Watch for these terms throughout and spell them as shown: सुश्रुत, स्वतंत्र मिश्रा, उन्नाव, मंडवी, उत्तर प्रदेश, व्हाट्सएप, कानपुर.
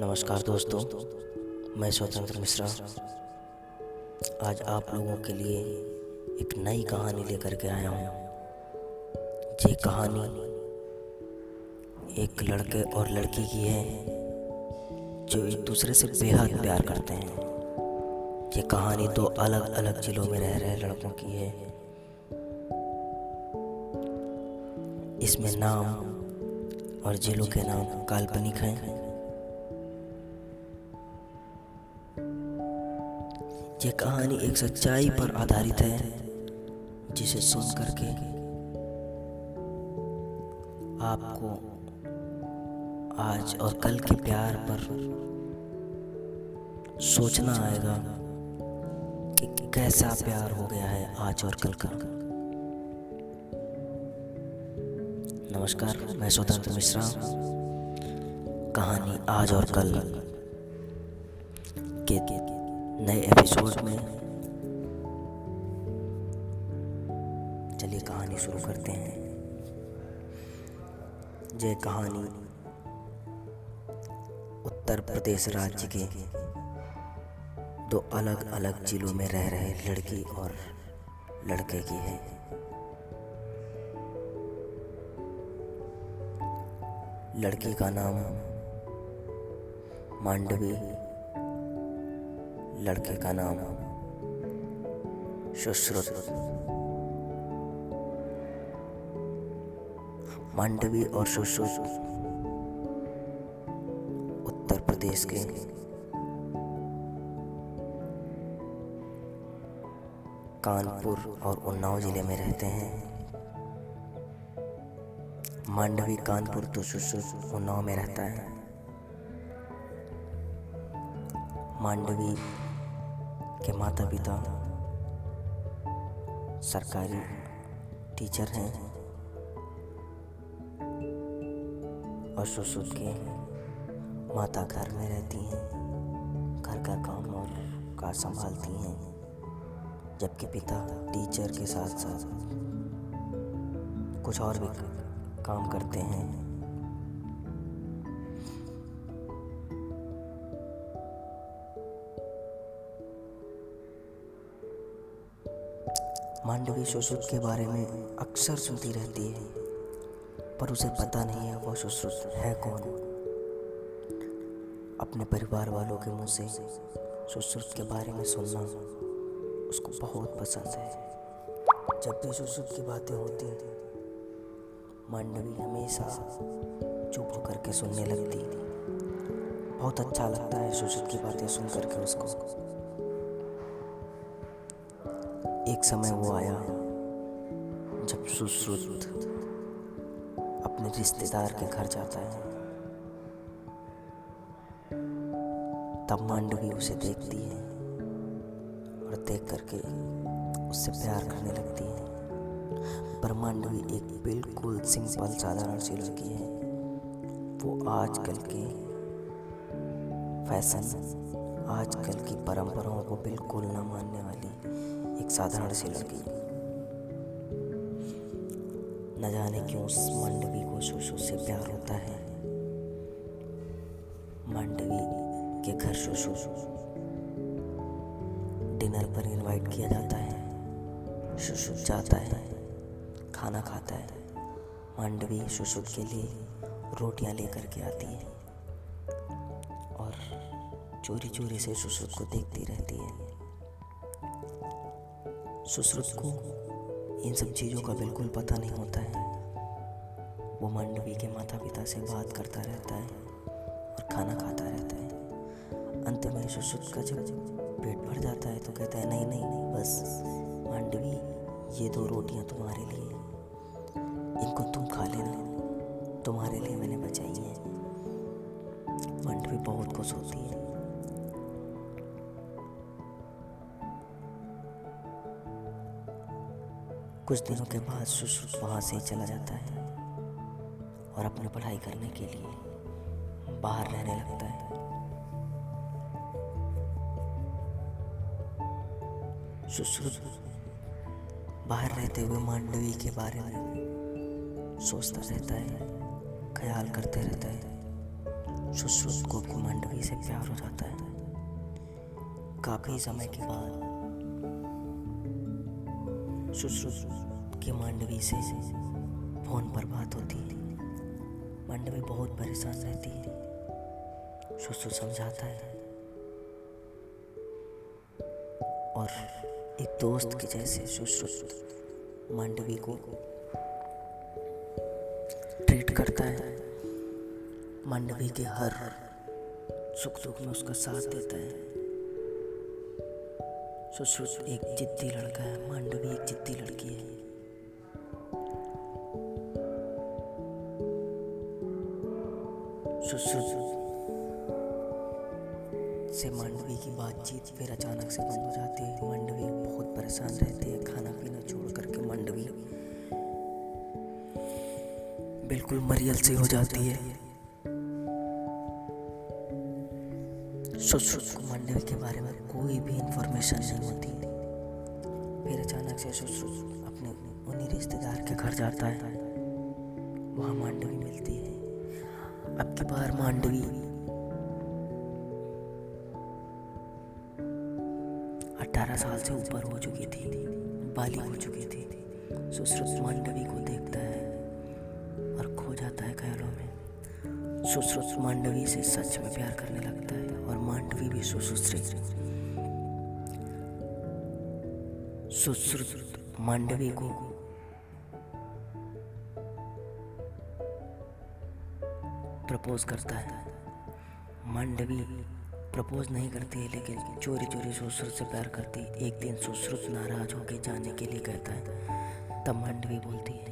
नमस्कार दोस्तों, मैं स्वतंत्र मिश्रा आज आप लोगों के लिए एक नई कहानी लेकर के आया हूँ। ये कहानी एक लड़के और लड़की की है जो एक दूसरे से बेहद प्यार करते हैं। ये कहानी दो अलग अलग जिलों में रह रहे लड़कों की है। इसमें नाम और जिलों के नाम काल्पनिक हैं। यह कहानी एक सच्चाई पर आधारित है जिसे सुन करके आपको आज और कल के प्यार पर सोचना आएगा कि कैसा प्यार हो गया है आज और कल का। नमस्कार, मैं स्वतंत्र मिश्रा। कहानी आज और कल के नए एपिसोड में चलिए कहानी शुरू करते हैं। ये कहानी उत्तर प्रदेश राज्य के दो अलग अलग जिलों में रह रहे लड़की और लड़के की है। लड़की का नाम मंडवी, लड़के का नाम सुश्रुत। मंडवी और सुश्रुत उत्तर प्रदेश के कानपुर और उन्नाव जिले में रहते हैं। मंडवी कानपुर तो सुश्रुत उन्नाव में रहता है। मंडवी के माता पिता सरकारी टीचर हैं और सुश्रुत के माता घर में रहती हैं, घर का काम और काज संभालती हैं, जबकि पिता टीचर के साथ साथ कुछ और भी काम करते हैं। मंडवी सुश्रुत के बारे में अक्सर सुनती रहती है, पर उसे पता नहीं है वो सुश्रुत है कौन। अपने परिवार वालों के मुंह से सुश्रुत के बारे में सुनना उसको बहुत पसंद है। जब भी सुश्रुत की बातें होती हैं मंडवी हमेशा चुप होकर के सुनने लगती। बहुत अच्छा लगता है सुश्रुत की बातें सुन करके उसको। एक समय वो आया जब सुश्रुत अपने रिश्तेदार के घर जाता है, तब मंडवी उसे देखती है और देख करके उससे प्यार करने लगती है। पर मंडवी एक बिल्कुल सिंपल साधारण सी लड़की है। वो आजकल के फैशन, आजकल की परंपराओं को बिल्कुल ना मानने वाली एक साधारण सी लड़की। न जाने क्यों उस मंडवी को सुश्रुत से प्यार होता है। मंडवी के घर सुश्रुत डिनर पर इनवाइट किया जाता है। सुश्रुत जाता है, खाना खाता है। मंडवी सुश्रुत के लिए रोटियां लेकर के आती है और चोरी चोरी से सुश्रुत को देखती रहती है। सुश्रुत को इन सब चीज़ों का बिल्कुल पता नहीं होता है। वो मंडवी के माता पिता से बात करता रहता है और खाना खाता रहता है। अंत में सुश्रुत का जब पेट भर जाता है तो कहता है नहीं, बस मंडवी, ये दो रोटियां तुम्हारे लिए, इनको तुम खा लेना, तुम्हारे लिए मैंने बचाई हैं। मंडवी बहुत खुश होती है। कुछ दिनों के बाद सुश्रुत वहाँ से चला जाता है और अपनी पढ़ाई करने के लिए बाहर रहने लगता है। सुश्रुत बाहर रहते हुए मंडवी के बारे में सोचता रहता है, ख्याल करते रहता है। सुश्रुत को मंडवी से प्यार हो जाता है। काफी समय के बाद सुश्रुत की मंडवी से फोन पर बात होती है। मंडवी बहुत परेशान रहती है। सुश्रुत समझाता है और एक दोस्त के जैसे सुश्रुत मंडवी को ट्रीट करता है। मंडवी के हर सुख दुख में उसका साथ देता है। सुश्रुत एक जिद्दी लड़का है, मंडवी एक जिद्दी लड़की है। सुश्रुत से मंडवी की बातचीत फिर अचानक से बंद हो जाती है। मंडवी बहुत परेशान रहती है। खाना पीना छोड़ करके मंडवी बिल्कुल मरियल से हो जाती है। सुश्रुत को मंडवी के बारे में कोई भी इंफॉर्मेशन नहीं होती। फिर अचानक से सुश्रुत अपने उन्हीं रिश्तेदार के घर जाता है। वहाँ मंडवी मिलती है। अब की बार मंडवी अट्ठारह साल से ऊपर हो चुकी थी, बालिग हो चुकी थी। सुश्रुत मंडवी को देखता है और खो जाता है ख्यालों में। सुश्रुत मंडवी से सच में प्यार करने लगता है और मंडवी भी सुश्रुत मंडवी को प्रपोज करता है। मंडवी प्रपोज नहीं करती है, लेकिन चोरी चोरी सुश्रुत से प्यार करती है। एक दिन सुश्रुत नाराज होकर जाने के लिए कहता है। तब मंडवी बोलती है,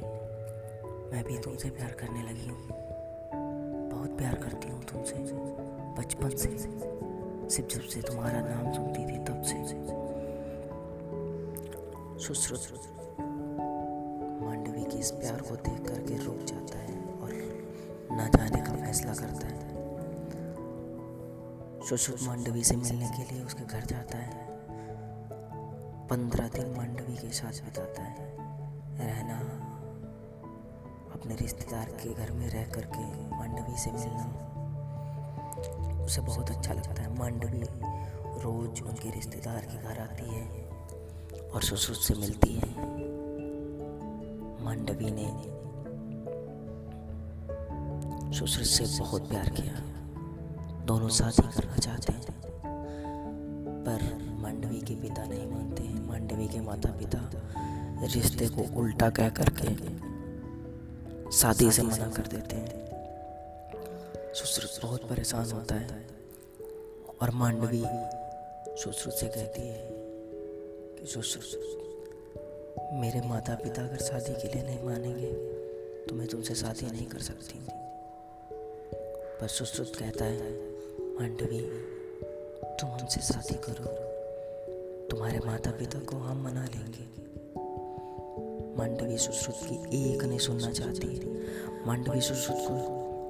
मैं भी तुमसे प्यार करने लगी हूँ, बहुत प्यार करती हूँ तुमसे, बचपन से, सिर्फ जब से तुम्हारा नाम सुनती थी तब से। सुश्रुत मंडवी के इस प्यार को देख करके रुक जाता है और ना जाने का फैसला करता है। सुश्रुत मंडवी से मिलने के लिए उसके घर जाता है। 15 दिन मंडवी के साथ बिताता है। रहना अपने रिश्तेदार के घर में रह करके मंडवी से मिलना उसे बहुत अच्छा लगता है। मंडवी रोज उनके रिश्तेदार के घर आती है और सुश्रुत से मिलती है। मंडवी ने सुश्रुत से बहुत प्यार किया, दोनों शादी करना चाहते हैं, पर मंडवी के पिता नहीं मानते हैं। मंडवी के माता पिता रिश्ते को उल्टा कह करके शादी से मना कर देते हैं। सुश्रुत बहुत परेशान होता है और मंडवी सुश्रुत से कहती है कि सुश्रुत, मेरे माता पिता अगर शादी के लिए नहीं मानेंगे तो मैं तुमसे शादी नहीं कर सकती। पर सुश्रुत कहता है, मंडवी तुम हमसे शादी करो, तुम्हारे माता पिता को हम मना लेंगे। मंडवी सुश्रुत की एक नहीं सुनना चाहती है। मंडवी सुश्रुत को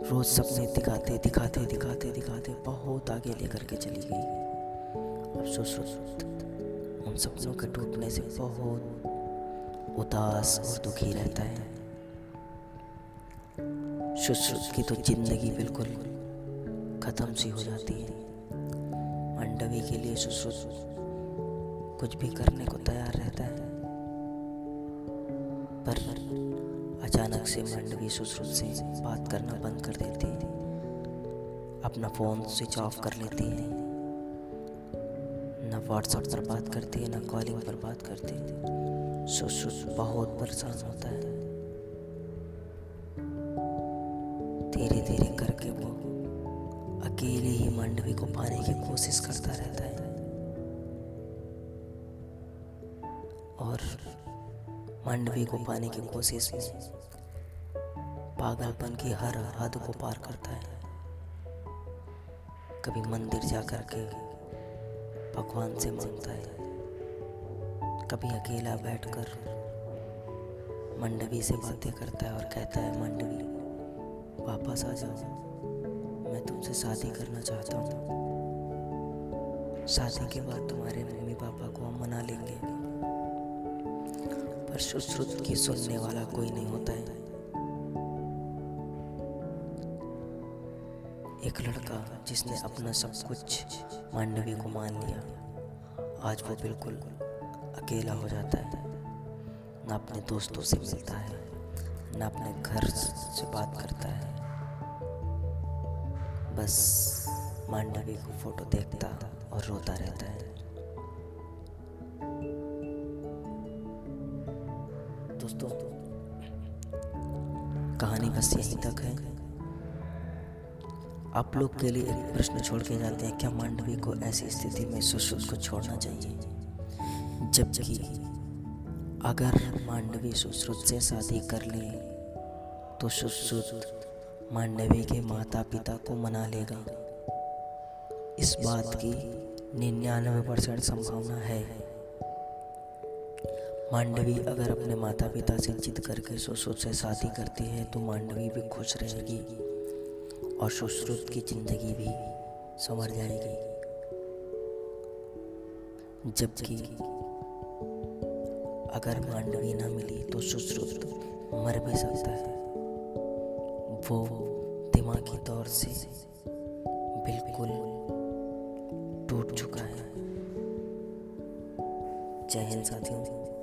रोज सपने दिखाते दिखाते दिखाते दिखाते बहुत आगे लेकर के चली गई। अब सुश्रुत उन सपनों के टूटने से बहुत उदास और दुखी रहता है। सुश्रुत की तो जिंदगी बिल्कुल खत्म सी हो जाती है। मंडवी के लिए सुश्रुत कुछ भी करने को तैयार रहता है, पर अचानक से मंडवी सुश्रुत से बात करना बंद कर देती है। अपना फ़ोन स्विच ऑफ कर लेती है। ना व्हाट्सएप पर बात करती है, ना कॉलिंग पर बात करती है। सुश्रुत बहुत परेशान होता है। धीरे धीरे करके वो अकेले ही मंडवी को पाने की कोशिश करता रहता है और मंडवी को पाने की कोशिश में पागलपन की हर हद को पार करता है। कभी मंदिर जा करके भगवान से मांगता है, कभी अकेला बैठकर मंडवी से बातें करता है और कहता है, मंडवी वापस आ जाओ, मैं तुमसे शादी करना चाहता हूँ, शादी के बाद तुम्हारे मम्मी पापा को हम मना लेंगे। पर सुश्रुत की सुनने वाला कोई नहीं होता है। एक लड़का जिसने अपना सब कुछ मंडवी को मान लिया, आज वो बिल्कुल अकेला हो जाता है। ना अपने दोस्तों से मिलता है, ना अपने घर से बात करता है, बस मंडवी को फोटो देखता और रोता रहता है। दोस्तों, कहानी बस यहीं तक है। आप लोग के लिए एक प्रश्न छोड़ के जाते हैं, क्या मंडवी को ऐसी स्थिति में सुश्रुत को छोड़ना चाहिए? जबकि अगर मंडवी सुश्रुत से शादी कर ले तो सुश्रुत मंडवी के माता पिता को मना लेगा। इस बात की 99% संभावना है। मंडवी अगर अपने माता पिता से जिद करके सुश्रुत से शादी करती है तो मंडवी भी खुश रहेगी और सुश्रुत की जिंदगी भी संवर जाएगी। जबकि अगर मंडवी ना मिली तो सुश्रुत मर भी सकता है। वो दिमागी तौर से बिल्कुल टूट चुका है। जय हिंद साथियों।